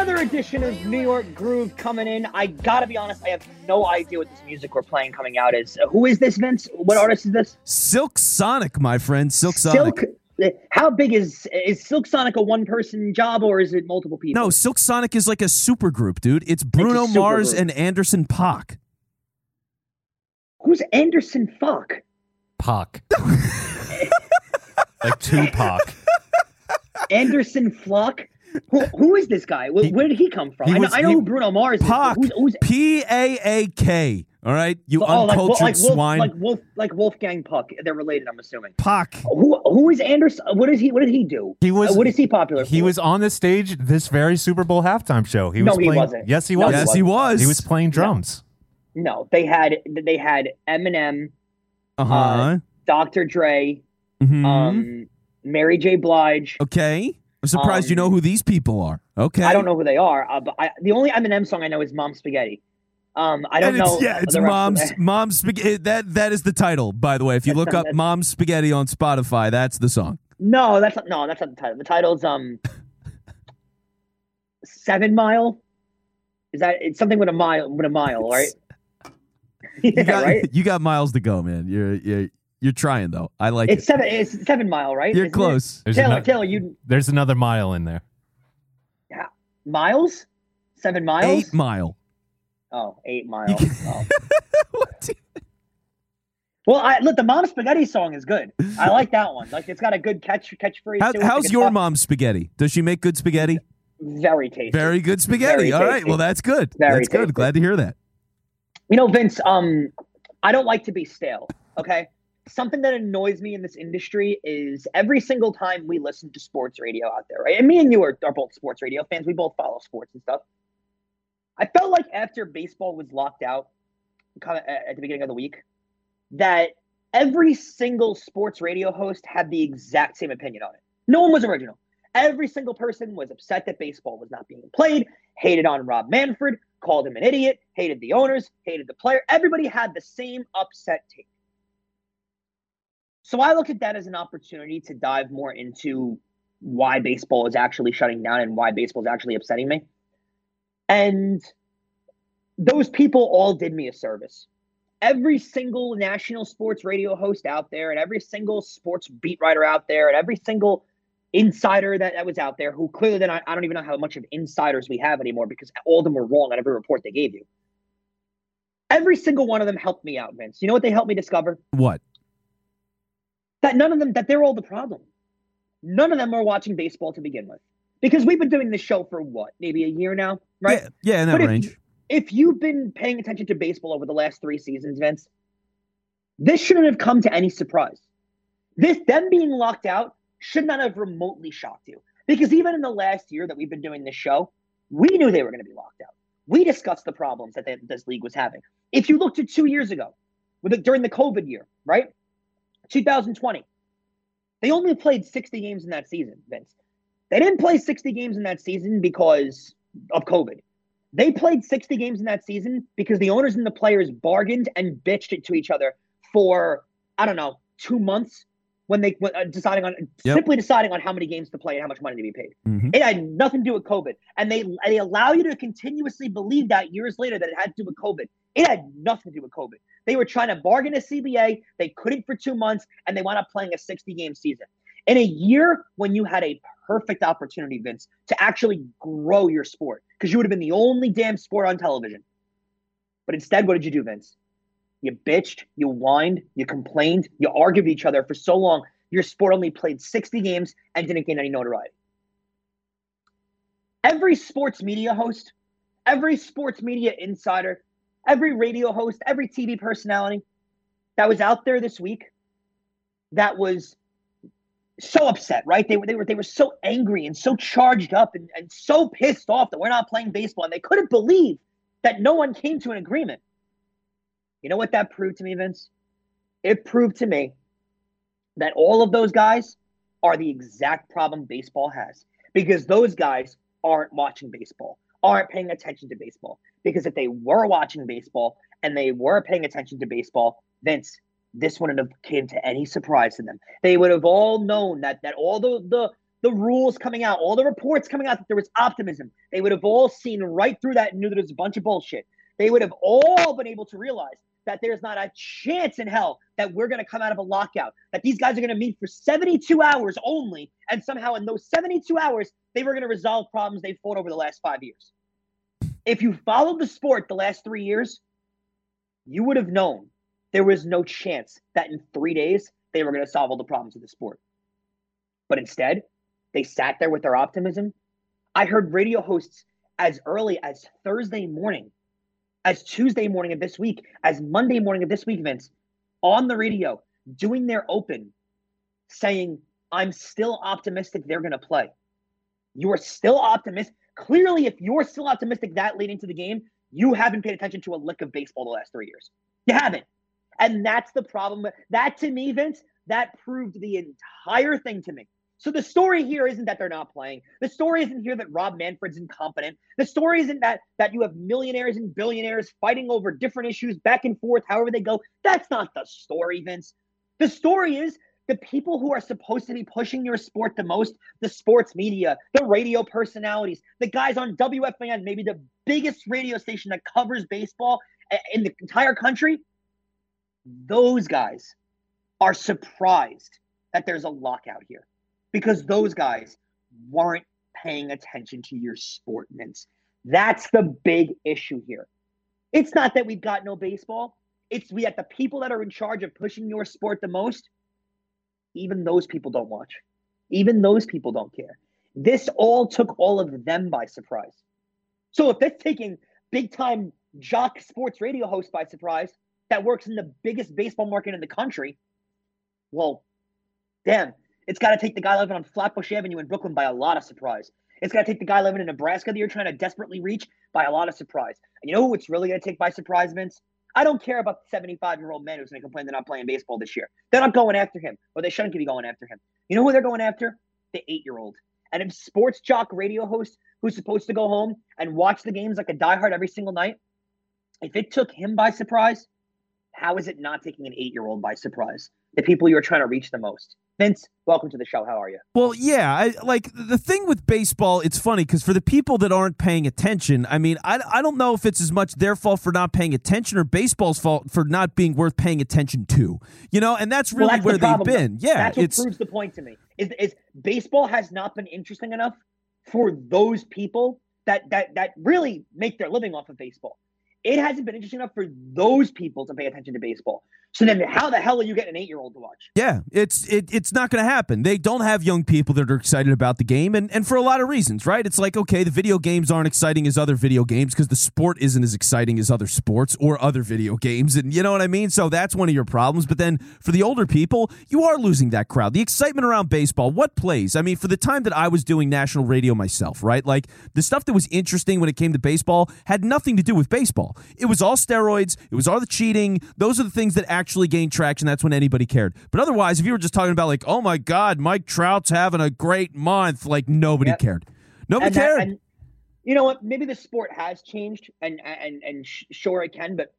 another edition of New York Groove coming in. I gotta be honest, I have no idea what this music we're playing coming out is. Who is this, Vince? What artist is this? Silk Sonic, my friend. Silk Sonic. How big is Silk Sonic a one-person job, or is it multiple people? No, Silk Sonic is like a super group, dude. It's Bruno Mars and Anderson .Paak. Who's Anderson Fuck? Puck. Like Tupac. Anderson Flock? Who is this guy? Where did he come from? I know who Bruno Mars Puck, is. Who's P-A-A-K. All right? You uncultured swine. Like Wolfgang Puck. They're related, I'm assuming. Puck. Who is Anderson? What did he do? What is he popular for? He was on the stage this very Super Bowl halftime show. He wasn't. Yes, he was. Yes, he was. He was playing drums. No, they had Eminem, Dr. Dre, Mary J. Blige. Okay. I'm surprised you know who these people are. Okay. I don't know who they are. The only Eminem song I know is Mom's Spaghetti. I don't know. Yeah, it's Mom's Spaghetti. That is the title, by the way. If you look up Mom's Spaghetti on Spotify, that's the song. No, that's not the title. The title's 7 Mile. Is that it's something with a mile? With a mile, right? You got miles to go, man. You're trying though. I like it's it. It's 7 Mile, right? You're close. Taylor, you. There's another mile in there. Yeah, miles. 7 miles. 8 Mile. Oh, 8 Mile. Oh. Look, the Mom's Spaghetti song is good. I like that one. Like, it's got a good catchphrase. How's your mom's spaghetti? Does she make good spaghetti? Very tasty. Very good spaghetti. All right. Well, that's good. That's good. Glad to hear that. You know, Vince, I don't like to be stale, okay? Something that annoys me in this industry is every single time we listen to sports radio out there, right? And me and you are both sports radio fans. We both follow sports and stuff. I felt like after baseball was locked out at the beginning of the week that every single sports radio host had the exact same opinion on it. No one was original. Every single person was upset that baseball was not being played, hated on Rob Manfred, called him an idiot, hated the owners, hated the player. Everybody had the same upset take. So I look at that as an opportunity to dive more into why baseball is actually shutting down and why baseball is actually upsetting me. And those people all did me a service. Every single national sports radio host out there and every single sports beat writer out there and every single insider that was out there, who clearly then I don't even know how much of insiders we have anymore because all of them were wrong on every report they gave you. Every single one of them helped me out, Vince. You know what they helped me discover? What? That none of them, that they're all the problem. None of them are watching baseball to begin with. Because we've been doing this show for what? Maybe a year now, right? Yeah, in that range. If you've been paying attention to baseball over the last 3 seasons, Vince, this shouldn't have come to any surprise. Them being locked out should not have remotely shocked you. Because even in the last year that we've been doing this show, we knew they were going to be locked out. We discussed the problems that this league was having. If you looked at 2 years ago, during the COVID year, right? 2020, they only played 60 games in that season, Vince. They didn't play 60 games in that season because of COVID. They played 60 games in that season because the owners and the players bargained and bitched it to each other for, I don't know, 2 months. When they simply deciding on how many games to play and how much money to be paid. Mm-hmm. It had nothing to do with COVID. And they allow you to continuously believe that years later that it had to do with COVID. It had nothing to do with COVID. They were trying to bargain a CBA. They couldn't for 2 months, and they wound up playing a 60-game season. In a year when you had a perfect opportunity, Vince, to actually grow your sport because you would have been the only damn sport on television. But instead, what did you do, Vince? You bitched, you whined, you complained, you argued with each other for so long. Your sport only played 60 games and didn't gain any notoriety. Every sports media host, every sports media insider, every radio host, every TV personality that was out there this week that was so upset, right? They were so angry and so charged up and so pissed off that we're not playing baseball. And they couldn't believe that no one came to an agreement. You know what that proved to me, Vince? It proved to me that all of those guys are the exact problem baseball has because those guys aren't watching baseball, aren't paying attention to baseball. Because if they were watching baseball and they were paying attention to baseball, Vince, this wouldn't have came to any surprise to them. They would have all known that all the the rules coming out, all the reports coming out that there was optimism, they would have all seen right through that and knew that it was a bunch of bullshit. They would have all been able to realize that there's not a chance in hell that we're going to come out of a lockout, that these guys are going to meet for 72 hours only, and somehow in those 72 hours, they were going to resolve problems they fought over the last 5 years. If you followed the sport the last 3 years, you would have known there was no chance that in 3 days they were going to solve all the problems of the sport. But instead, they sat there with their optimism. I heard radio hosts as early as Thursday morning, as Tuesday morning of this week, as Monday morning of this week, Vince, on the radio, doing their open, saying, I'm still optimistic they're going to play. You are still optimistic. Clearly, if you're still optimistic that late into the game, you haven't paid attention to a lick of baseball the last 3 years. You haven't. And that's the problem. That, to me, Vince, that proved the entire thing to me. So the story here isn't that they're not playing. The story isn't here that Rob Manfred's incompetent. The story isn't that you have millionaires and billionaires fighting over different issues back and forth, however they go. That's not the story, Vince. The story is the people who are supposed to be pushing your sport the most, the sports media, the radio personalities, the guys on WFAN, maybe the biggest radio station that covers baseball in the entire country, those guys are surprised that there's a lockout here. Because those guys weren't paying attention to your sport, Vince. That's the big issue here. It's not that we've got no baseball. It's we have the people that are in charge of pushing your sport the most. Even those people don't watch. Even those people don't care. This all took all of them by surprise. So if it's taking big-time jock sports radio host by surprise that works in the biggest baseball market in the country, well, damn. It's got to take the guy living on Flatbush Avenue in Brooklyn by a lot of surprise. It's got to take the guy living in Nebraska that you're trying to desperately reach by a lot of surprise. And you know who it's really going to take by surprise, Vince? I don't care about the 75-year-old man who's going to complain they're not playing baseball this year. They're not going after him, or they shouldn't be going after him. You know who they're going after? The 8-year-old. And if sports jock radio host who's supposed to go home and watch the games like a diehard every single night, if it took him by surprise, how is it not taking an 8-year-old by surprise? The people you're trying to reach the most. Vince, welcome to the show. How are you? Well, yeah, like the thing with baseball, it's funny because for the people that aren't paying attention, I mean, I don't know if it's as much their fault for not paying attention or baseball's fault for not being worth paying attention to, you know, and that's really well, that's where the problem, they've been. Though. Yeah, that's what proves the point to me is baseball has not been interesting enough for those people that really make their living off of baseball. It hasn't been interesting enough for those people to pay attention to baseball. So then how the hell are you getting an 8-year-old to watch? Yeah, it's not going to happen. They don't have young people that are excited about the game, and for a lot of reasons, right? It's like, okay, the video games aren't exciting as other video games because the sport isn't as exciting as other sports or other video games, and you know what I mean? So that's one of your problems. But then for the older people, you are losing that crowd. The excitement around baseball, what plays? I mean, for the time that I was doing national radio myself, right? Like, the stuff that was interesting when it came to baseball had nothing to do with baseball. It was all steroids. It was all the cheating. Those are the things that actually gained traction. That's when anybody cared. But otherwise, if you were just talking about like, oh my God, Mike Trout's having a great month, like nobody cared. Nobody cared. And you know what? Maybe the sport has changed, and sure it can. But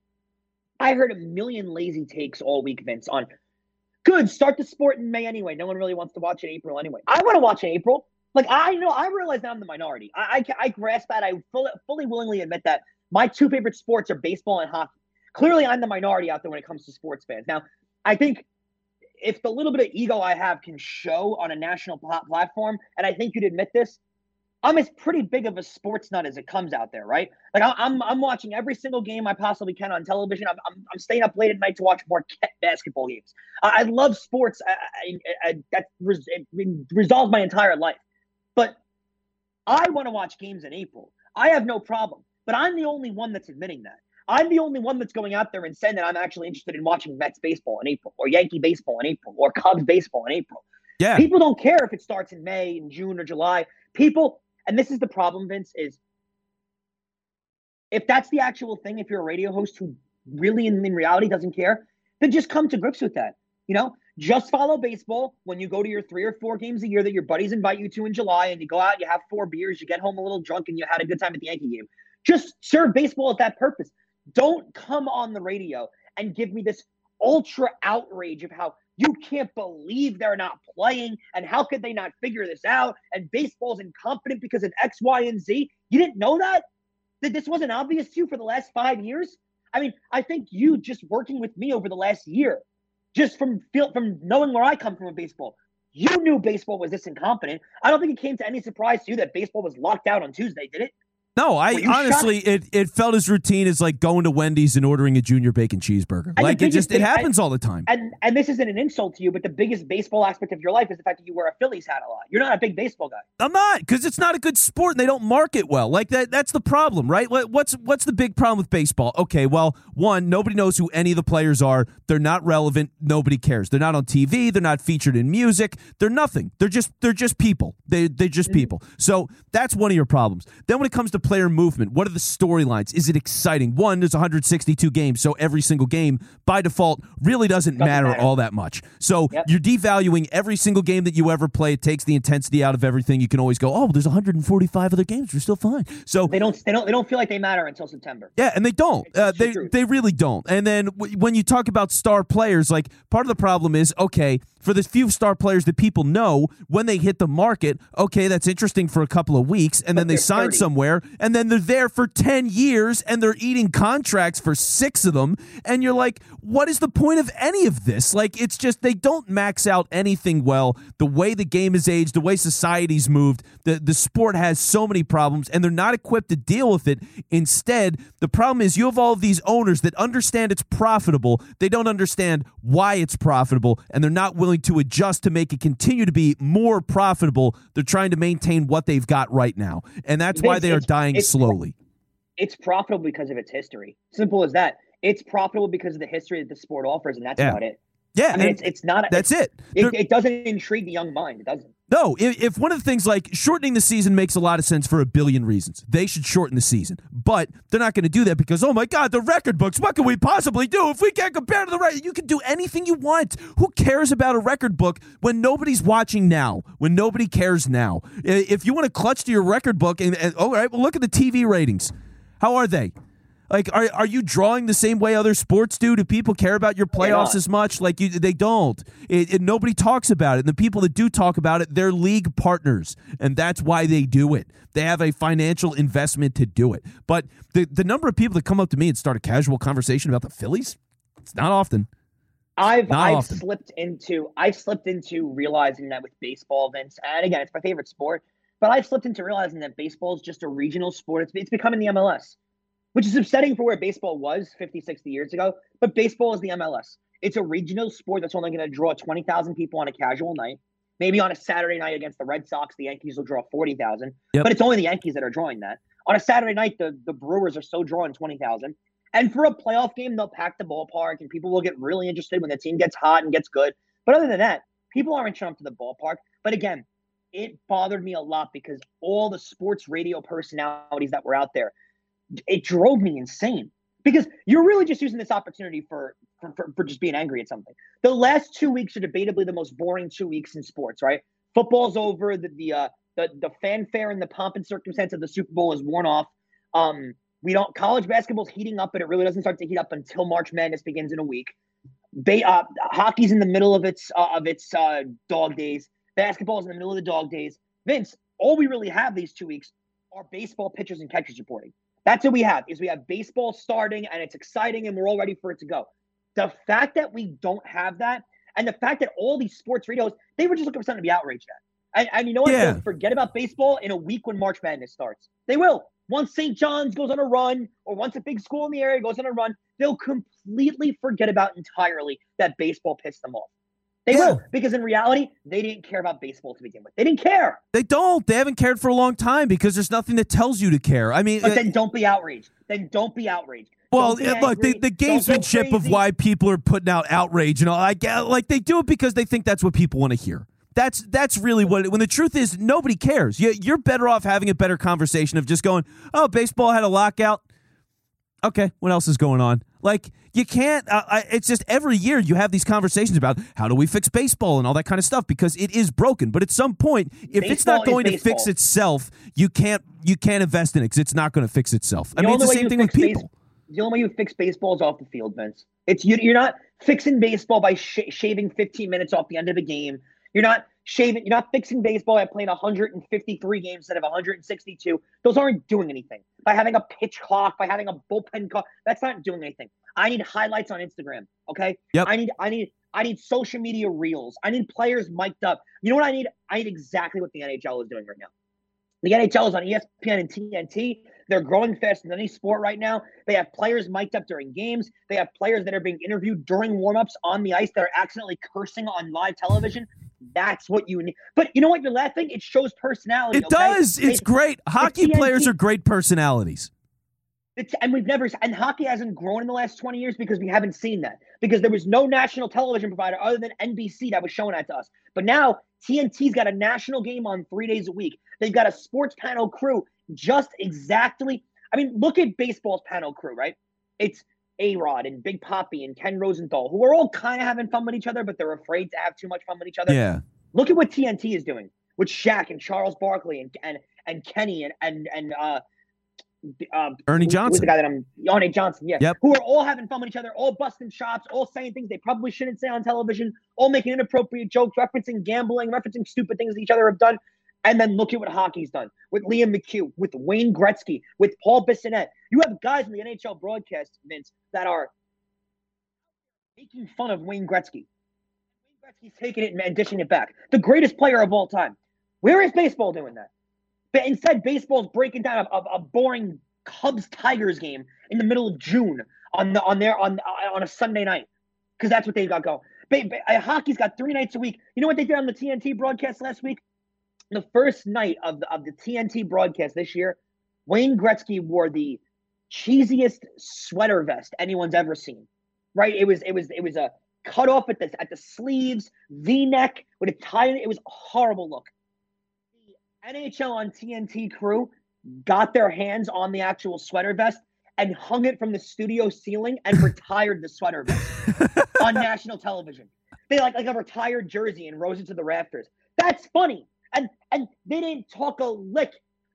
I heard a million lazy takes all week, Vince. On good, start the sport in May anyway. No one really wants to watch in April anyway. I want to watch in April. Like I know, I realize that I'm the minority. I grasp that. I fully willingly admit that my two favorite sports are baseball and hockey. Clearly, I'm the minority out there when it comes to sports fans. Now, I think if the little bit of ego I have can show on a national platform, and I think you'd admit this, I'm as pretty big of a sports nut as it comes out there, right? Like I'm watching every single game I possibly can on television. I'm staying up late at night to watch Marquette basketball games. I love sports. It resolves my entire life. But I want to watch games in April. I have no problem. But I'm the only one that's admitting that. I'm the only one that's going out there and saying that I'm actually interested in watching Mets baseball in April or Yankee baseball in April or Cubs baseball in April. Yeah. People don't care if it starts in May and June or July. People, and this is the problem, Vince, is if that's the actual thing, if you're a radio host who really in reality doesn't care, then just come to grips with that. You know, just follow baseball when you go to your 3 or 4 games a year that your buddies invite you to in July and you go out, you have 4 beers, you get home a little drunk and you had a good time at the Yankee game. Just serve baseball at that purpose. Don't come on the radio and give me this ultra outrage of how You can't believe they're not playing, and how could they not figure this out? And baseball's incompetent because of X, Y, and Z. You didn't know that? That this wasn't obvious to you for the last 5 years? I mean, I think you just working with me over the last year, just from knowing where I come from in baseball, you knew baseball was this incompetent. I don't think it came to any surprise to you that baseball was locked out on Tuesday, did it? No, I honestly, it felt as routine as like going to Wendy's and ordering a junior bacon cheeseburger. Like it happens all the time. And this isn't an insult to you, but the biggest baseball aspect of your life is the fact that you wear a Phillies hat a lot. You're not a big baseball guy. I'm not, because it's not a good sport and they don't market well. Like that's the problem, right? What's the big problem with baseball? Okay, well, one, nobody knows who any of the players are. They're not relevant. Nobody cares. They're not on TV. They're not featured in music. They're nothing. They're just people. They're just people. So that's one of your problems. Then when it comes to player movement, what are the storylines? Is it exciting? One, there's 162 games, so every single game by default really doesn't matter all that much. So You're devaluing every single game that you ever play. It takes the intensity out of everything. You can always go, there's 145 other games. We're still fine. So they don't feel like they matter until September. Yeah, and they don't. They really don't. And then when you talk about star players, like part of the problem is for the few star players that people know, when they hit the market, that's interesting for a couple of weeks, and then they sign 30. Somewhere, and then they're there for 10 years, and they're eating contracts for 6 of them, and you're like, what is the point of any of this? Like, it's just, they don't max out anything well. The way the game is aged, the way society's moved, the sport has so many problems, and they're not equipped to deal with it. Instead, the problem is you have all of these owners that understand it's profitable, they don't understand why it's profitable, and they're not willing to adjust to make it continue to be more profitable. They're trying to maintain what they've got right now, and that's why they are dying slowly. It's profitable because of its history. Simple as that. It's profitable because of the history that the sport offers, and that's about it. Yeah, I mean, it's not. That's it. It doesn't intrigue the young mind. It doesn't. No, if one of the things like shortening the season makes a lot of sense for a billion reasons, they should shorten the season. But they're not going to do that because, oh my God, the record books, what can we possibly do if we can't compare to the record? You can do anything you want. Who cares about a record book when nobody's watching now, when nobody cares now? If you want to clutch to your record book, and all right, well, look at the TV ratings. How are they? Like, are you drawing the same way other sports do? Do people care about your playoffs as much? Like, they don't. Nobody talks about it. And the people that do talk about it, they're league partners. And that's why they do it. They have a financial investment to do it. But the number of people that come up to me and start a casual conversation about the Phillies, it's not often. I've slipped into realizing that with baseball events, and again, it's my favorite sport, but I've slipped into realizing that baseball is just a regional sport. It's becoming the MLS. Which is upsetting for where baseball was 50, 60 years ago. But baseball is the MLS. It's a regional sport that's only going to draw 20,000 people on a casual night. Maybe on a Saturday night against the Red Sox, the Yankees will draw 40,000. Yep. But it's only the Yankees that are drawing that. On a Saturday night, the Brewers are still drawing 20,000. And for a playoff game, they'll pack the ballpark, and people will get really interested when the team gets hot and gets good. But other than that, people aren't showing up to the ballpark. But again, it bothered me a lot because all the sports radio personalities that were out there, it drove me insane because you're really just using this opportunity for just being angry at something. The last 2 weeks are debatably the most boring 2 weeks in sports, right? Football's over. The fanfare and the pomp and circumstance of the Super Bowl is worn off. College basketball's heating up, but it really doesn't start to heat up until March Madness begins in a week. Hockey's in the middle of its dog days. Basketball's in the middle of the dog days. Vince, all we really have these 2 weeks are baseball pitchers and catchers reporting. That's what we have, is we have baseball starting, and it's exciting, and we're all ready for it to go. The fact that we don't have that, and the fact that all these sports radios, they were just looking for something to be outraged at. And you know what? Yeah. They'll forget about baseball in a week when March Madness starts. They will. Once St. John's goes on a run, or once a big school in the area goes on a run, they'll completely forget about entirely that baseball pissed them off. They will, because in reality, they didn't care about baseball to begin with. They didn't care. They don't. They haven't cared for a long time because there's nothing that tells you to care. I mean, but then don't be outraged. Well, look, the gamesmanship of why people are putting out outrage and all. Like they do it because they think that's what people want to hear. That's really what it, when the truth is nobody cares. You're better off having a better conversation of just going, oh, baseball had a lockout. Okay, what else is going on? Like, you can't, it's just every year you have these conversations about how do we fix baseball and all that kind of stuff because it is broken. But at some point, if baseball it's not going to fix itself, you can't invest in it because it's not going to fix itself. I mean, it's the same thing with people. the only way you fix baseball is off the field, Vince. It's you're not fixing baseball by shaving 15 minutes off the end of a game. You're not shaving. You're not fixing baseball by playing 153 games instead of 162. Those aren't doing anything. By having a pitch clock, by having a bullpen clock, that's not doing anything. I need highlights on Instagram. Okay. Yep. I need social media reels. I need players mic'd up. You know what I need? I need exactly what the NHL is doing right now. The NHL is on ESPN and TNT. They're growing faster than any sport right now. They have players mic'd up during games. They have players that are being interviewed during warmups on the ice that are accidentally cursing on live television. That's what you need. But you know what? You're laughing. It shows personality. It does. It's great. Hockey players are great personalities. And hockey hasn't grown in the last 20 years because we haven't seen that. Because there was no national television provider other than NBC that was showing that to us. But now TNT's got a national game on 3 days a week. They've got a sports panel crew just exactly. I mean, look at baseball's panel crew, right? It's A-Rod and Big Papi and Ken Rosenthal, who are all kind of having fun with each other, but they're afraid to have too much fun with each other. Yeah. Look at what TNT is doing with Shaq and Charles Barkley and Kenny and Ernie Johnson. The guy that I'm Ernie Johnson, yeah. Yep. Who are all having fun with each other, all busting chops, all saying things they probably shouldn't say on television, all making inappropriate jokes, referencing gambling, referencing stupid things that each other have done. And then look at what hockey's done with Liam McHugh, with Wayne Gretzky, with Paul Bissonnette. You have guys in the NHL broadcast, Vince, that are making fun of Wayne Gretzky. Wayne Gretzky's taking it and dishing it back. The greatest player of all time. Where is baseball doing that? But instead, baseball's breaking down a boring Cubs-Tigers game in the middle of June on a Sunday night because that's what they've got going. Hockey's got three nights a week. You know what they did on the TNT broadcast last week? The first night of the TNT broadcast this year, Wayne Gretzky wore the cheesiest sweater vest anyone's ever seen. Right? It was a cut off at the sleeves, V-neck with a tie in it. It was a horrible look. NHL on TNT crew got their hands on the actual sweater vest and hung it from the studio ceiling and retired the sweater vest on national television. They like a retired jersey and rose it to the rafters. That's funny. And they didn't talk a lick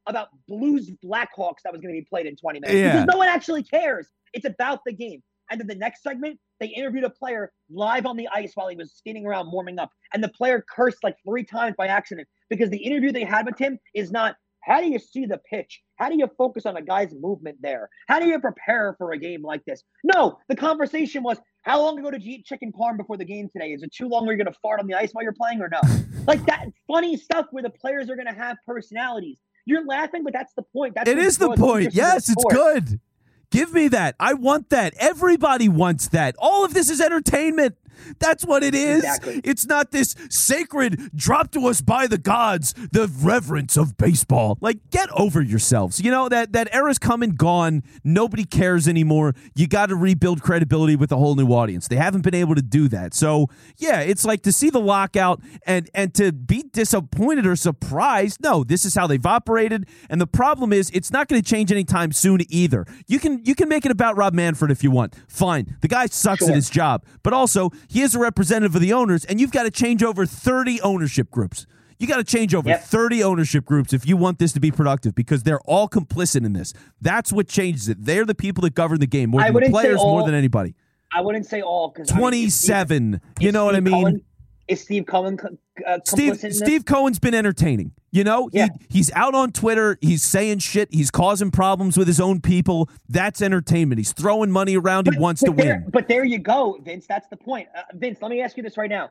about Blues Blackhawks that was going to be played in 20 minutes. Yeah. Because no one actually cares. It's about the game. And then the next segment, they interviewed a player live on the ice while he was skating around warming up. And the player cursed like three times by accident because the interview they had with him is not, how do you see the pitch? How do you focus on a guy's movement there? How do you prepare for a game like this? No, the conversation was, how long ago did you eat chicken parm before the game today? Is it too long where you're going to fart on the ice while you're playing or no? Like that funny stuff where the players are going to have personalities. You're laughing, but that's the point. That's the point. Yes, it's good. Give me that. I want that. Everybody wants that. All of this is entertainment. That's what it is. Exactly. It's not this sacred, dropped to us by the gods, the reverence of baseball. Like, get over yourselves. You know, that era's come and gone. Nobody cares anymore. You got to rebuild credibility with a whole new audience. They haven't been able to do that. So, yeah, it's like to see the lockout and to be disappointed or surprised. No, this is how they've operated. And the problem is it's not going to change anytime soon either. You can make it about Rob Manfred if you want. Fine. The guy sucks at his job. But also, he is a representative of the owners, and you've got to change over 30 ownership groups. You got to change over 30 ownership groups if you want this to be productive, because they're all complicit in this. That's what changes it. They're the people that govern the game, more than the players, more than anybody. I wouldn't say all. 27, you know what I mean? Is Steve Cohen complicit in this? Steve Cohen's been entertaining. You know, he's out on Twitter. He's saying shit. He's causing problems with his own people. That's entertainment. He's throwing money around. He wants to win. But there you go, Vince. That's the point. Vince, let me ask you this right now.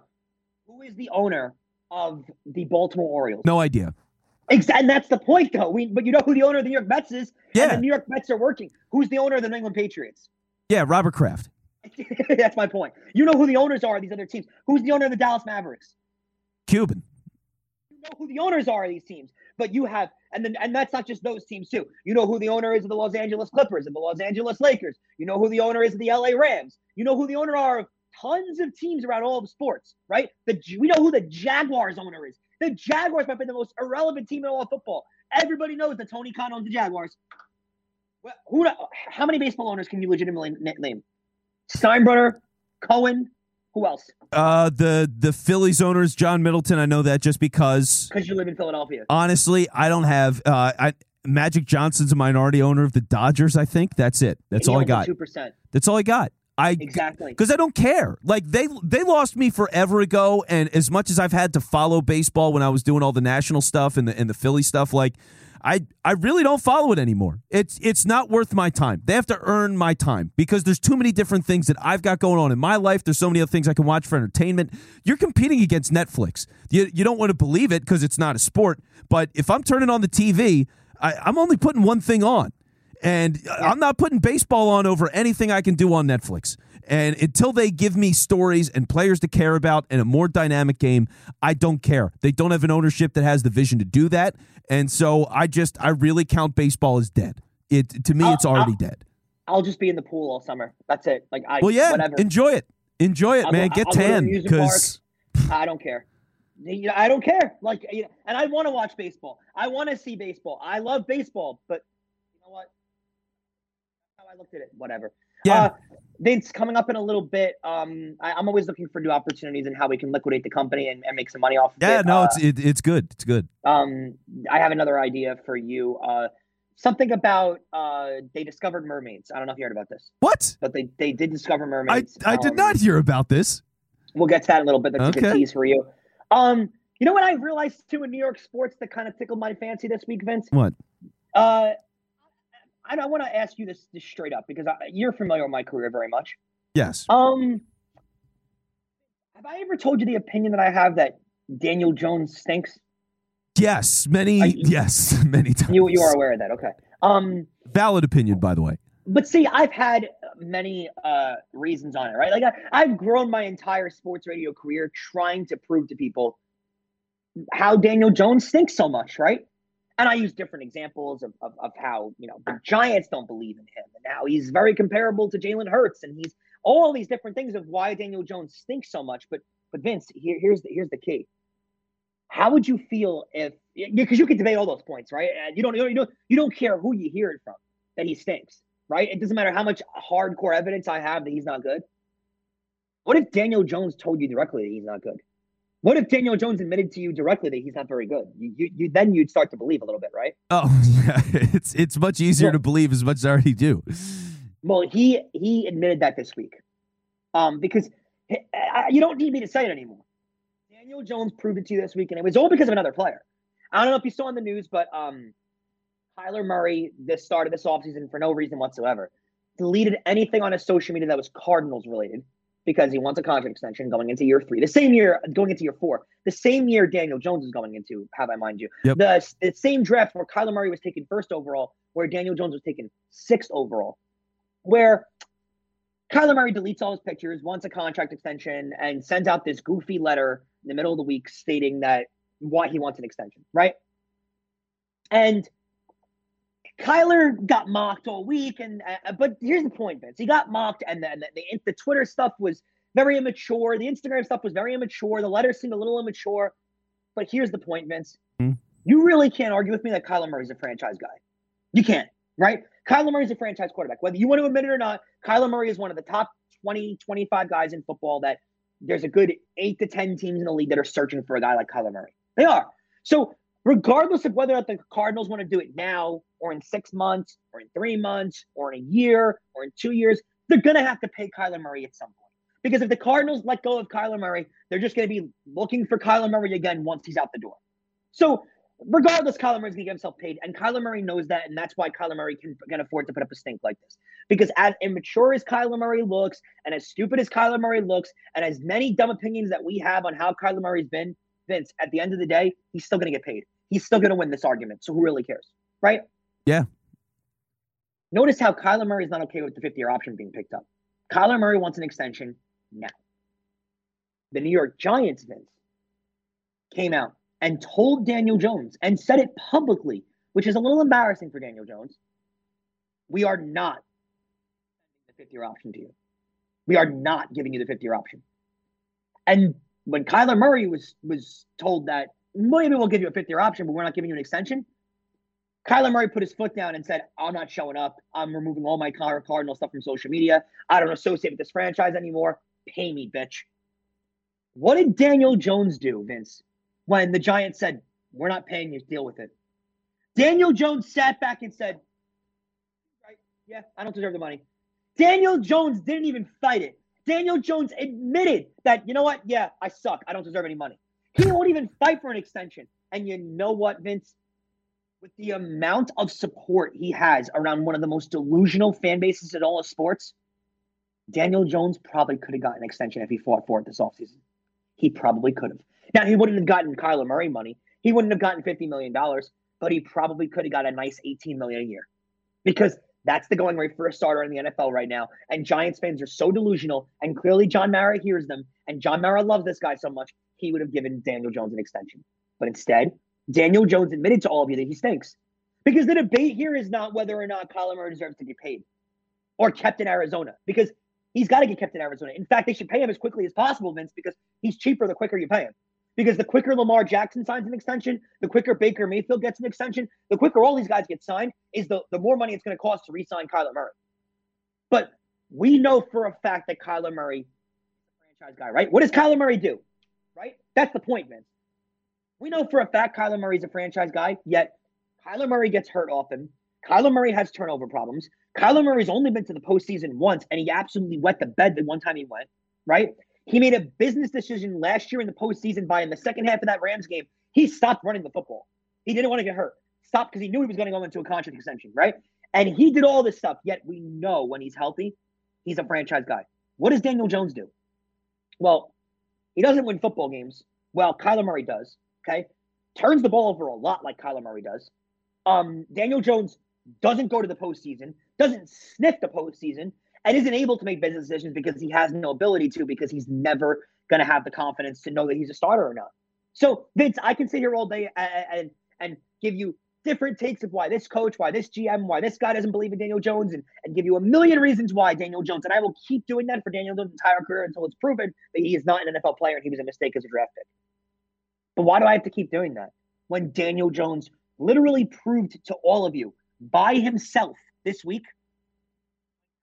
Who is the owner of the Baltimore Orioles? No idea. And that's the point, though. But you know who the owner of the New York Mets is? Yeah. And the New York Mets are working. Who's the owner of the New England Patriots? Yeah, Robert Kraft. That's my point. You know who the owners are of these other teams. Who's the owner of the Dallas Mavericks? Cuban. You know who the owners are of these teams, but you have, and that's not just those teams too. You know who the owner is of the Los Angeles Clippers and the Los Angeles Lakers. You know who the owner is of the LA Rams. You know who the owner are of tons of teams around all of sports, right? We know who the Jaguars owner is. The Jaguars might be the most irrelevant team in all of football. Everybody knows that Tony Khan owns the Jaguars. Well, how many baseball owners can you legitimately name? Steinbrenner, Cohen, who else? The Phillies owners, John Middleton. I know that just because you live in Philadelphia. Honestly, I don't have Magic Johnson's a minority owner of the Dodgers, I think. That's it. That's all I got. 2%. That's all I got. Exactly. Because I don't care. Like, they lost me forever ago, and as much as I've had to follow baseball when I was doing all the national stuff and the Philly stuff, like, I really don't follow it anymore. It's not worth my time. They have to earn my time because there's too many different things that I've got going on in my life. There's so many other things I can watch for entertainment. You're competing against Netflix. You don't want to believe it because it's not a sport, but if I'm turning on the TV, I'm only putting one thing on. And I'm not putting baseball on over anything I can do on Netflix. And until they give me stories and players to care about and a more dynamic game, I don't care. They don't have an ownership that has the vision to do that. And so I really count baseball as dead. It's already dead. I'll just be in the pool all summer. That's it. Whatever. Enjoy it, man. Get tan because I don't care. I don't care. And I want to watch baseball. I want to see baseball. I love baseball, but you know what? I looked at it. Whatever. Yeah. It's coming up in a little bit. I'm always looking for new opportunities and how we can liquidate the company and make some money off of it. Yeah, no, it's good. It's good. I have another idea for you. Something about they discovered mermaids. I don't know if you heard about this. What? But they did discover mermaids. I did not hear about this. We'll get to that in a little bit. That's okay. A good tease for you. You know what I realized too in New York sports that kind of tickled my fancy this week, Vince? What? And I want to ask you this straight up because you're familiar with my career very much. Yes. Have I ever told you the opinion that I have that Daniel Jones stinks? Yes, many times. You are aware of that, okay? Valid opinion, by the way. But see, I've had many reasons on it, right? Like I've grown my entire sports radio career trying to prove to people how Daniel Jones stinks so much, right? And I use different examples of how, you know, the Giants don't believe in him and how he's very comparable to Jalen Hurts and he's all these different things of why Daniel Jones stinks so much. But Vince, here's the key. How would you feel if, because you can debate all those points, right? And you don't care who you hear it from that he stinks, right? It doesn't matter how much hardcore evidence I have that he's not good. What if Daniel Jones told you directly that he's not good? What if Daniel Jones admitted to you directly that he's not very good? Then you'd start to believe a little bit, right? Oh, yeah. It's much easier to believe as much as I already do. Well, he admitted that this week because you don't need me to say it anymore. Daniel Jones proved it to you this week, and it was all because of another player. I don't know if you saw in the news, but Kyler Murray, this started this offseason for no reason whatsoever, deleted anything on his social media that was Cardinals related. Because he wants a contract extension going into year 3. The same year, going into year 4. The same year Daniel Jones is going into, have I mind you. Yep. The same draft where Kyler Murray was taken first overall, where Daniel Jones was taken 6th overall. Where Kyler Murray deletes all his pictures, wants a contract extension, and sends out this goofy letter in the middle of the week stating that why he wants an extension, right? And Kyler got mocked all week, but here's the point, Vince. He got mocked, and the Twitter stuff was very immature. The Instagram stuff was very immature. The letters seemed a little immature. But here's the point, Vince. Mm. You really can't argue with me that Kyler Murray's a franchise guy. You can't, right? Kyler Murray's a franchise quarterback. Whether you want to admit it or not, Kyler Murray is one of the top 20, 25 guys in football that there's a good 8 to 10 teams in the league that are searching for a guy like Kyler Murray. They are. So regardless of whether or not the Cardinals want to do it now or in 6 months or in 3 months or in a year or in 2 years, they're going to have to pay Kyler Murray at some point. Because if the Cardinals let go of Kyler Murray, they're just going to be looking for Kyler Murray again once he's out the door. So regardless, Kyler Murray's going to get himself paid. And Kyler Murray knows that, and that's why Kyler Murray can afford to put up a stink like this. Because as immature as Kyler Murray looks and as stupid as Kyler Murray looks and as many dumb opinions that we have on how Kyler Murray's been, Vince, at the end of the day, he's still going to get paid. He's still going to win this argument. So who really cares, right? Yeah. Notice how Kyler Murray is not okay with the 50-year option being picked up. Kyler Murray wants an extension now. The New York Giants, Vince, came out and told Daniel Jones and said it publicly, which is a little embarrassing for Daniel Jones. We are not sending the 50-year option to you. We are not giving you the 50-year option. And when Kyler Murray was told that, maybe we'll give you a 50-year option, but we're not giving you an extension. Kyler Murray put his foot down and said, I'm not showing up. I'm removing all my Cardinal stuff from social media. I don't associate with this franchise anymore. Pay me, bitch. What did Daniel Jones do, Vince, when the Giants said, we're not paying you, deal with it? Daniel Jones sat back and said, right, yeah, I don't deserve the money. Daniel Jones didn't even fight it. Daniel Jones admitted that, you know what? Yeah, I suck. I don't deserve any money. He won't even fight for an extension. And you know what, Vince? With the amount of support he has around one of the most delusional fan bases in all of sports, Daniel Jones probably could have gotten an extension if he fought for it this offseason. He probably could have. Now, he wouldn't have gotten Kyler Murray money. He wouldn't have gotten $50 million, but he probably could have got a nice $18 million a year, because that's the going rate for a starter in the NFL right now. And Giants fans are so delusional, and clearly John Mara hears them, and John Mara loves this guy so much, he would have given Daniel Jones an extension. But instead, Daniel Jones admitted to all of you that he stinks, because the debate here is not whether or not Kyler Murray deserves to be paid or kept in Arizona, because he's got to get kept in Arizona. In fact, they should pay him as quickly as possible, Vince, because he's cheaper the quicker you pay him. Because the quicker Lamar Jackson signs an extension, the quicker Baker Mayfield gets an extension, the quicker all these guys get signed, is the more money it's going to cost to re-sign Kyler Murray. But we know for a fact that Kyler Murray is a franchise guy, right? What does Kyler Murray do, right? That's the point, Vince. We know for a fact Kyler Murray is a franchise guy, yet Kyler Murray gets hurt often. Kyler Murray has turnover problems. Kyler Murray's only been to the postseason once, and he absolutely wet the bed the one time he went, right? He made a business decision last year in the postseason by in the second half of that Rams game, he stopped running the football. He didn't want to get hurt. Stopped because he knew he was going to go into a contract extension, right? And he did all this stuff, yet we know when he's healthy, he's a franchise guy. What does Daniel Jones do? Well, he doesn't win football games. Well, Kyler Murray does, okay? Turns the ball over a lot like Kyler Murray does. Daniel Jones doesn't go to the postseason, doesn't sniff the postseason, and isn't able to make business decisions because he has no ability to, because he's never going to have the confidence to know that he's a starter or not. So, Vince, I can sit here all day and give you different takes of why this coach, why this GM, why this guy doesn't believe in Daniel Jones, and give you a million reasons why Daniel Jones. And I will keep doing that for Daniel Jones' entire career until it's proven that he is not an NFL player and he was a mistake as a draft pick. But why do I have to keep doing that when Daniel Jones literally proved to all of you by himself this week,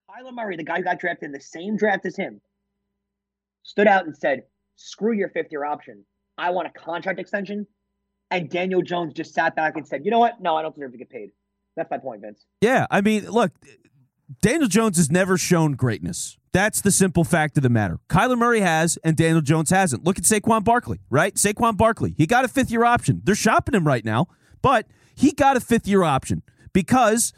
Kyler Murray, the guy who got drafted in the same draft as him, stood out and said, screw your fifth-year option. I want a contract extension. And Daniel Jones just sat back and said, you know what? No, I don't deserve to get paid. That's my point, Vince. Yeah, I mean, look, Daniel Jones has never shown greatness. That's the simple fact of the matter. Kyler Murray has, and Daniel Jones hasn't. Look at Saquon Barkley, right? Saquon Barkley, he got a fifth-year option. They're shopping him right now, but he got a fifth-year option because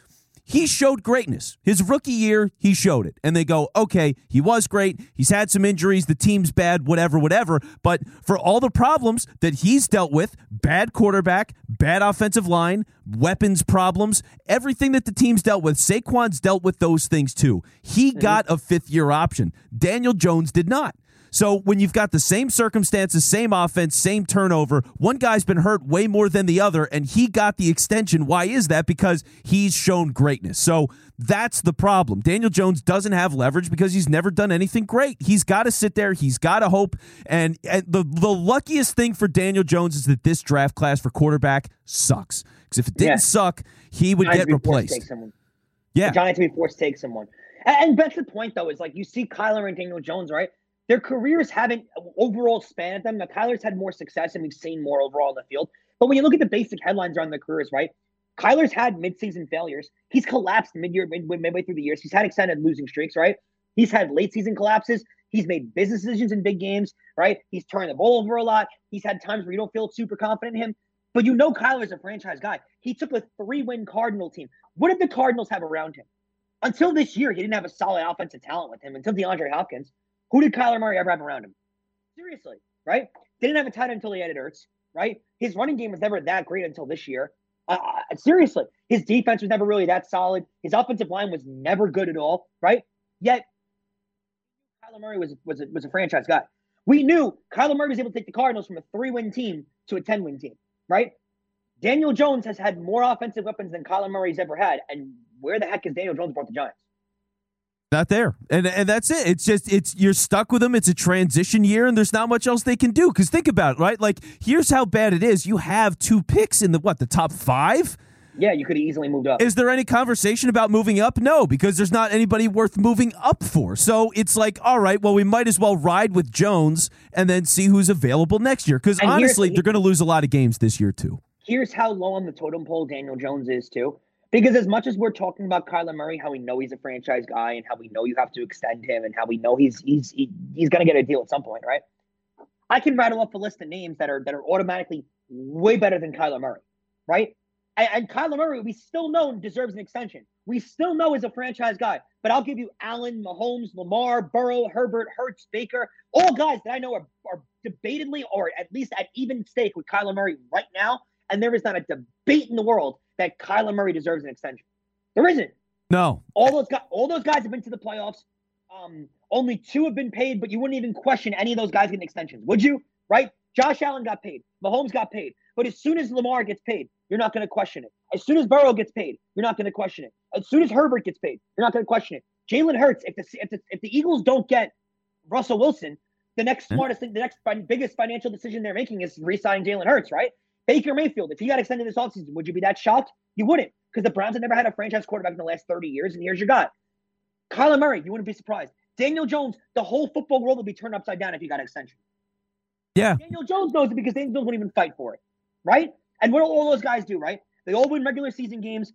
he showed greatness. His rookie year, he showed it. And they go, okay, he was great. He's had some injuries. The team's bad, whatever, whatever. But for all the problems that he's dealt with, bad quarterback, bad offensive line, weapons problems, everything that the team's dealt with, Saquon's dealt with those things too. He got a fifth-year option. Daniel Jones did not. So when you've got the same circumstances, same offense, same turnover, one guy's been hurt way more than the other, and he got the extension. Why is that? Because he's shown greatness. So that's the problem. Daniel Jones doesn't have leverage because he's never done anything great. He's got to sit there. He's got to hope. And the luckiest thing for Daniel Jones is that this draft class for quarterback sucks. Because if it didn't suck, he would get replaced. Yeah, the Giants would be forced to take someone. And that's the point, though, is like you see Kyler and Daniel Jones, right? Their careers haven't overall spanned them. Now, Kyler's had more success, and we've seen more overall in the field. But when you look at the basic headlines around their careers, right, Kyler's had midseason failures. He's collapsed midway through the years. He's had extended losing streaks, right? He's had late-season collapses. He's made business decisions in big games, right? He's turned the ball over a lot. He's had times where you don't feel super confident in him. But you know Kyler's a franchise guy. He took a 3-win Cardinal team. What did the Cardinals have around him? Until this year, he didn't have a solid offensive talent with him, until DeAndre Hopkins. Who did Kyler Murray ever have around him? Seriously, right? Didn't have a tight end until he added Ertz, right? His running game was never that great until this year. Seriously, his defense was never really that solid. His offensive line was never good at all, right? Yet, Kyler Murray was a franchise guy. We knew Kyler Murray was able to take the Cardinals from a 3-win team to a 10-win team, right? Daniel Jones has had more offensive weapons than Kyler Murray's ever had, and where the heck is Daniel Jones brought the Giants? Not there. And that's it. It's just, you're stuck with them. It's a transition year and there's not much else they can do. Cause think about it, right? Like here's how bad it is. You have 2 picks in the top 5. Yeah. You could have easily moved up. Is there any conversation about moving up? No, because there's not anybody worth moving up for. So it's like, all right, well, we might as well ride with Jones and then see who's available next year. Cause honestly, they're going to lose a lot of games this year too. Here's how low on the totem pole Daniel Jones is, too. Because as much as we're talking about Kyler Murray, how we know he's a franchise guy and how we know you have to extend him and how we know he's going to get a deal at some point, right? I can rattle up a list of names that are automatically way better than Kyler Murray, right? And Kyler Murray, we still know deserves an extension. We still know is a franchise guy. But I'll give you Allen, Mahomes, Lamar, Burrow, Herbert, Hurts, Baker, all guys that I know are debatably or at least at even stake with Kyler Murray right now. And there is not a debate in the world that Kyler Murray deserves an extension. There isn't. No. All those guys have been to the playoffs. Only two have been paid, but you wouldn't even question any of those guys getting extensions, would you? Right? Josh Allen got paid. Mahomes got paid. But as soon as Lamar gets paid, you're not going to question it. As soon as Burrow gets paid, you're not going to question it. As soon as Herbert gets paid, you're not going to question it. Jalen Hurts, if the Eagles don't get Russell Wilson, the next smartest thing, the next biggest financial decision they're making is re-signing Jalen Hurts, right? Baker Mayfield, if he got extended this offseason, would you be that shocked? You wouldn't, because the Browns have never had a franchise quarterback in the last 30 years, and here's your guy. Kyler Murray, you wouldn't be surprised. Daniel Jones, the whole football world would be turned upside down if he got an extension. Yeah. Daniel Jones knows it because Daniel Jones wouldn't even fight for it, right? And what do all those guys do, right? They all win regular season games.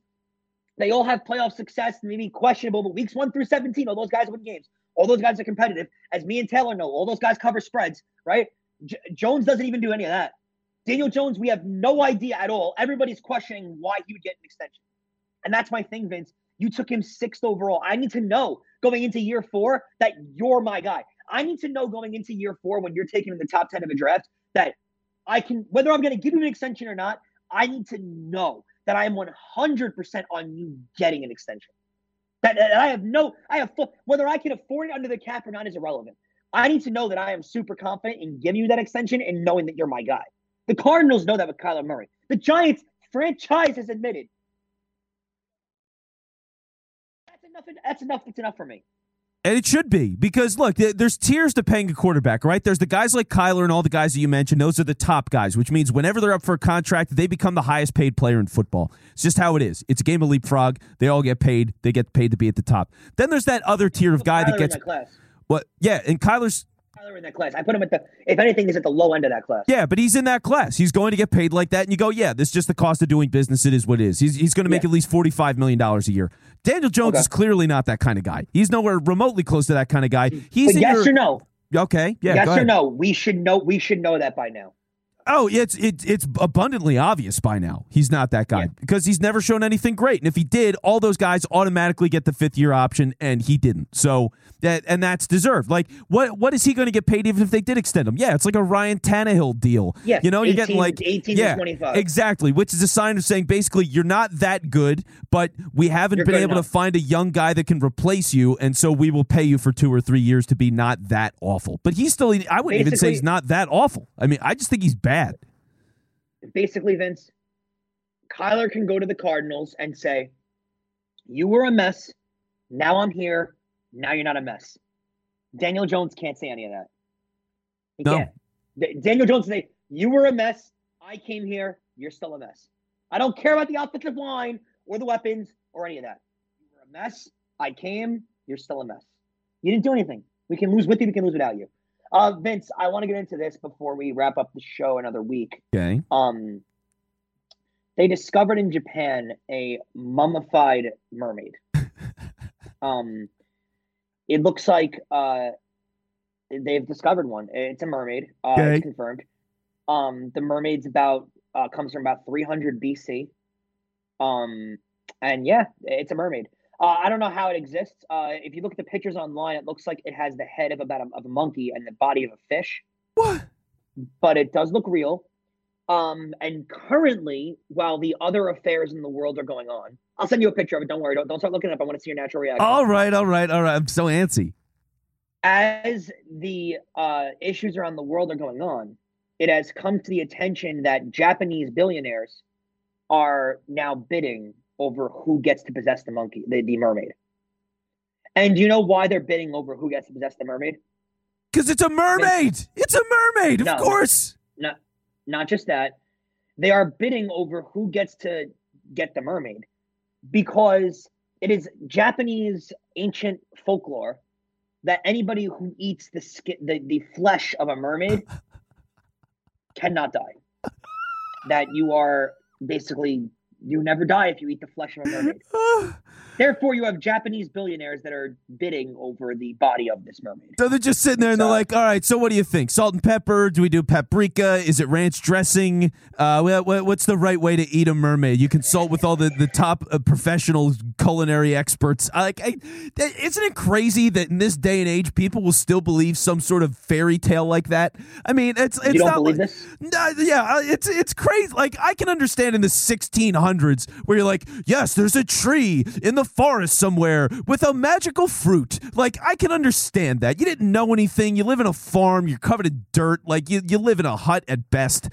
They all have playoff success, maybe questionable, but weeks 1 through 17, all those guys win games. All those guys are competitive. As me and Taylor know, all those guys cover spreads, right? Jones doesn't even do any of that. Daniel Jones, we have no idea at all. Everybody's questioning why he would get an extension. And that's my thing, Vince. You took him 6th overall. I need to know going into year 4 that you're my guy. I need to know going into year 4 when you're taking in the top 10 of a draft that I can, whether I'm going to give you an extension or not, I need to know that I am 100% on you getting an extension. That I have whether I can afford it under the cap or not is irrelevant. I need to know that I am super confident in giving you that extension and knowing that you're my guy. The Cardinals know that with Kyler Murray. The Giants franchise has admitted. That's enough. That's enough for me. And it should be, because, look, there's tiers to paying a quarterback, right? There's the guys like Kyler and all the guys that you mentioned. Those are the top guys, which means whenever they're up for a contract, they become the highest paid player in football. It's just how it is. It's a game of leapfrog. They all get paid. They get paid to be at the top. Then there's that other tier of guy that gets – Well, yeah, and Kyler in that class. I put him at the, if anything, he's at the low end of that class. Yeah, but he's in that class. He's going to get paid like that, and you go, yeah, this is just the cost of doing business. It is what it is. He's going to make at least $45 million a year. Daniel Jones is clearly not that kind of guy. He's nowhere remotely close to that kind of guy. He's in yes or no. Okay. Yeah. Yes or no. We should know that by now. Oh, it's abundantly obvious by now. He's not that guy because he's never shown anything great. And if he did, all those guys automatically get the 5th-year option, and he didn't. So that's deserved. Like what is he going to get paid even if they did extend him? Yeah, it's like a Ryan Tannehill deal. Yeah, you know, 18, you're getting like 18 to 25. Exactly, which is a sign of saying basically you're not that good, but we haven't been able to find a young guy that can replace you, and so we will pay you for 2 or 3 years to be not that awful. But he's still, I wouldn't even say he's not that awful. I mean, I just think he's bad. Basically, Vince, Kyler can go to the Cardinals and say, you were a mess. Now I'm here. Now you're not a mess. Daniel Jones can't say any of that. He can't. Daniel Jones say, you were a mess. I came here. You're still a mess. I don't care about the offensive line or the weapons or any of that. You were a mess. I came. You're still a mess. You didn't do anything. We can lose with you. We can lose without you. Vince, I want to get into this before we wrap up the show another week. Okay. They discovered in Japan a mummified mermaid. It looks like they've discovered one. It's a mermaid. Okay. It's confirmed. The mermaid's comes from about 300 BC. And yeah, it's a mermaid. I don't know how it exists. If you look at the pictures online, it looks like it has the head of a monkey and the body of a fish. What? But it does look real. And currently, while the other affairs in the world are going on, I'll send you a picture of it. Don't worry. Don't start looking it up. I want to see your natural reaction. All right. I'm so antsy. As the issues around the world are going on, it has come to the attention that Japanese billionaires are now bidding over who gets to possess the monkey, the mermaid. And do you know why they're bidding over who gets to possess the mermaid? Because it's a mermaid. It's a mermaid, of course. Not just that. They are bidding over who gets to get the mermaid because it is Japanese ancient folklore that anybody who eats the flesh of a mermaid cannot die. That you are basically you never die if you eat the flesh of a mermaid. Therefore, you have Japanese billionaires that are bidding over the body of this mermaid. So they're just sitting there and they're like, all right, so what do you think? Salt and pepper? Do we do paprika? Is it ranch dressing? What's the right way to eat a mermaid? You consult with all the top professional culinary experts. Isn't it crazy that in this day and age, people will still believe some sort of fairy tale like that? I mean, it's you don't believe this? It's crazy. Like, I can understand in the 1600s where you're like, yes, there's a tree in the forest somewhere with a magical fruit. Like, I can understand that. You didn't know anything. You live in a farm. You're covered in dirt. Like, you live in a hut at best.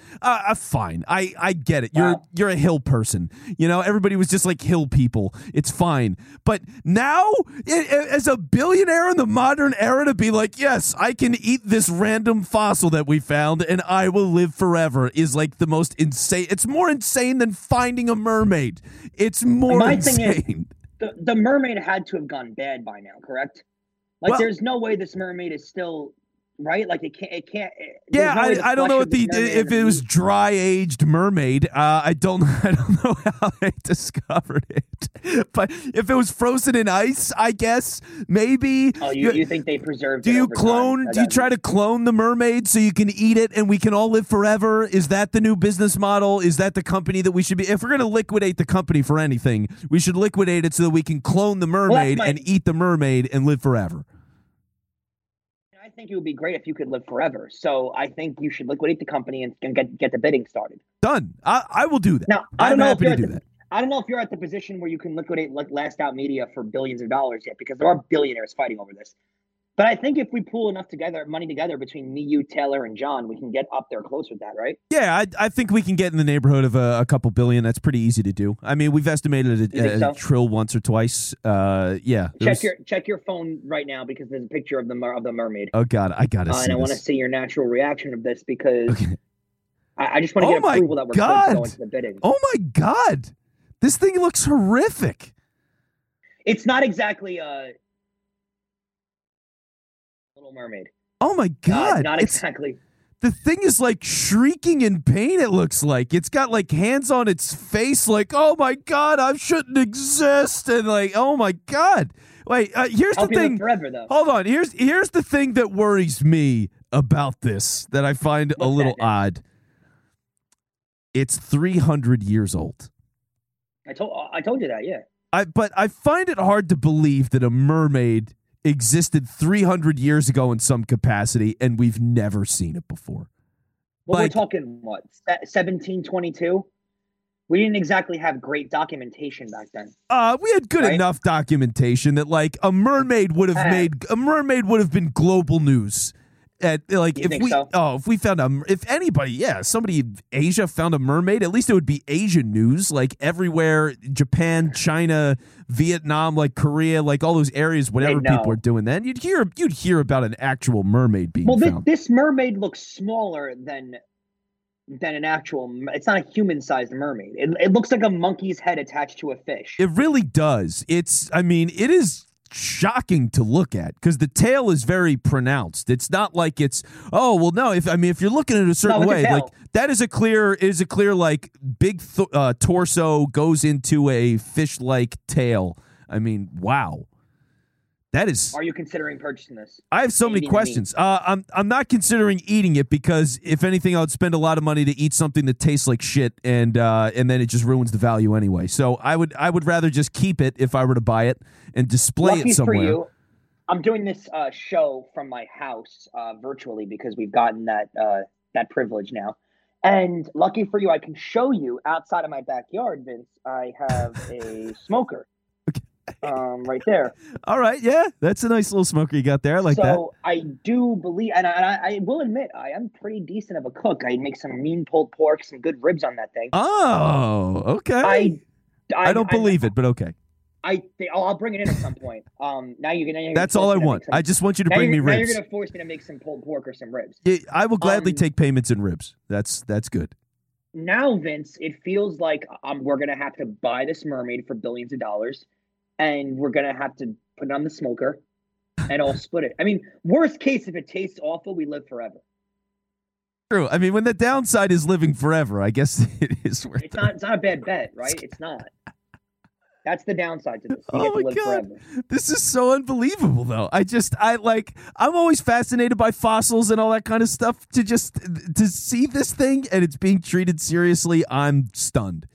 Fine. I get it. You're a hill person. You know, everybody was just like hill people. It's fine. But now, as a billionaire in the modern era, to be like, yes, I can eat this random fossil that we found and I will live forever is like the most insane. It's more insane than finding a mermaid. It's more insane. The mermaid had to have gone bad by now, correct? Like, well, there's no way this mermaid is still right. Like, it can't. I don't know if it was dry aged mermaid. I don't know how they discovered it. But if it was frozen in ice, I guess maybe. Oh, you think they preserved? Do it you clone? Time? Do you try to clone the mermaid so you can eat it and we can all live forever? Is that the new business model? Is that the company that we should be? If we're gonna liquidate the company for anything, we should liquidate it so that we can clone the mermaid and eat the mermaid and live forever. I think it would be great if you could live forever. So I think you should liquidate the company and get the bidding started. Done. I will do that. Now, I don't know if you're at the position where you can liquidate like Last Out Media for billions of dollars yet, because there are billionaires fighting over this. But I think if we pool enough money together between me, you, Taylor, and John, we can get up there close with that, right? Yeah, I think we can get in the neighborhood of a couple billion. That's pretty easy to do. I mean, we've estimated a trill once or twice. Yeah. Check your phone right now, because there's a picture of the mermaid. Oh God, I gotta see. And I want to see your natural reaction of this, because I just want to get approval that we're going to go into the bidding. Oh my God, this thing looks horrific. It's not exactly Little Mermaid. Oh my God. Not exactly. The thing is like shrieking in pain, it looks like. It's got like hands on its face, like, oh my God, I shouldn't exist. And like, oh my God. Wait, here's the thing. Forever, hold on. Here's the thing that worries me about this that I find a little odd. It's 300 years old. I told you that, yeah. But I find it hard to believe that a mermaid existed 300 years ago in some capacity, and we've never seen it before. Well, we're talking, 1722? We didn't exactly have great documentation back then. We had good enough documentation that, like, a mermaid would have been global news. If we found somebody in Asia found a mermaid, at least it would be Asian news, like everywhere, Japan, China, Vietnam, like Korea, like all those areas, whatever people are doing then. You'd hear about an actual mermaid being found. This mermaid looks smaller than an actual. It's not a human-sized mermaid. It looks like a monkey's head attached to a fish. It really does. It is shocking to look at, because the tail is very pronounced. It's not like it's if you're looking at it a certain way, like that is a clear like big torso goes into a fish like tail. I mean, wow. That is. Are you considering purchasing this? I have so many questions. I'm not considering eating it, because if anything, I would spend a lot of money to eat something that tastes like shit, and then it just ruins the value anyway. So I would rather just keep it if I were to buy it and display it somewhere. Lucky for you, I'm doing this show from my house virtually, because we've gotten that privilege now. And lucky for you, I can show you outside of my backyard, Vince. I have a smoker. Right there. All right, yeah, that's a nice little smoker you got there. I like that. So I do believe, and I will admit, I am pretty decent of a cook. I make some mean pulled pork, some good ribs on that thing. Oh, okay. I don't believe it, but okay. I'll bring it in at some point. Now you can. That's all I want. I just want you to bring me ribs. Now you're gonna force me to make some pulled pork or some ribs. Yeah, I will gladly take payments in ribs. That's good. Now, Vince, it feels like we're gonna have to buy this mermaid for billions of dollars. And we're going to have to put it on the smoker and all split it. I mean, worst case, if it tastes awful, we live forever. true. I mean, when the downside is living forever, I guess it is worth it. It's not a bad bet, right? It's not. That's the downside to this. You get to live forever. This is so unbelievable, though. I'm always fascinated by fossils and all that kind of stuff. To see this thing and it's being treated seriously, I'm stunned.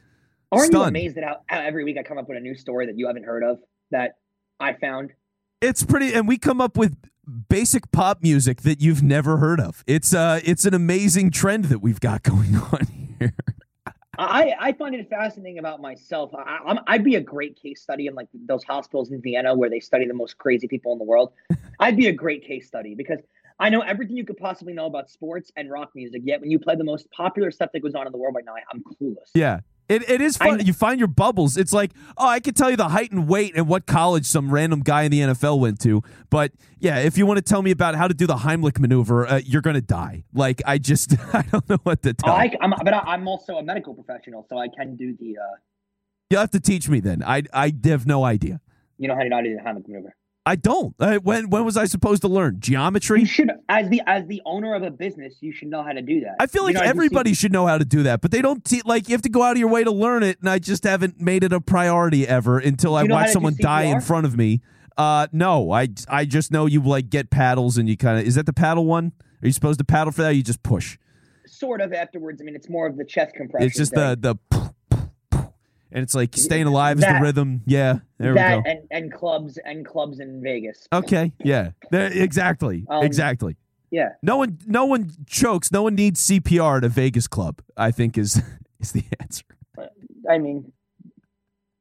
Aren't you amazed at how every week I come up with a new story that you haven't heard of that I found? It's pretty, and we come up with basic pop music that you've never heard of. It's an amazing trend that we've got going on here. I find it fascinating about myself. I'd be a great case study in like those hospitals in Vienna where they study the most crazy people in the world. I'd be a great case study because I know everything you could possibly know about sports and rock music. Yet when you play the most popular stuff that goes on in the world right now, I'm clueless. Yeah, it is fun. You find your bubbles. It's like, oh, I could tell you the height and weight and what college some random guy in the NFL went to. But yeah, if you want to tell me about how to do the Heimlich maneuver, you're going to die. Like, I don't know what to tell. I'm also a medical professional, so I can do the... You'll have to teach me then. I have no idea. You know how to do the Heimlich maneuver? I don't. When was I supposed to learn geometry? You should, as the owner of a business, you should know how to do that. I feel like everybody should know how to do that, but they don't. You have to go out of your way to learn it, and I just haven't made it a priority ever until I watch someone die in front of me. No, I just know you like get paddles and you kind of, is that the paddle one? Are you supposed to paddle for that? Or you just push. Sort of afterwards. I mean, it's more of the chest compression. It's just thing. And it's like staying alive is the rhythm. Yeah, there we go. And clubs in Vegas. Okay, yeah, exactly, exactly. Yeah. No one chokes. No one needs CPR at a Vegas club. I think is the answer. I mean,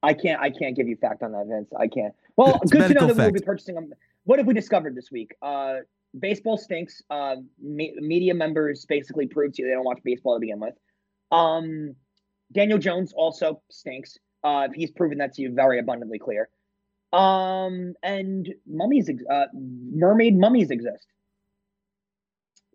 I can't give you fact on that, Vince. I can't. Well, it's good to know that we'll be purchasing them. What have we discovered this week? Baseball stinks. Media members basically prove to you they don't watch baseball to begin with. Daniel Jones also stinks. He's proven that to you very abundantly clear. And mermaid mummies exist.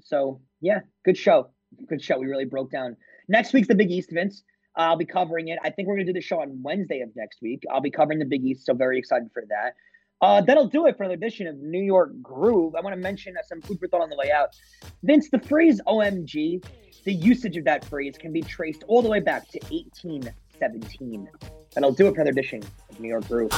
So, yeah, good show. Good show. We really broke down. Next week's the Big East, Vince. I'll be covering it. I think we're going to do the show on Wednesday of next week. I'll be covering the Big East, so very excited for that. That'll do it for an edition of New York Groove. I want to mention some food for thought on the way out. Vince, the phrase OMG... the usage of that phrase can be traced all the way back to 1817. That'll do it for another edition of New York Groove.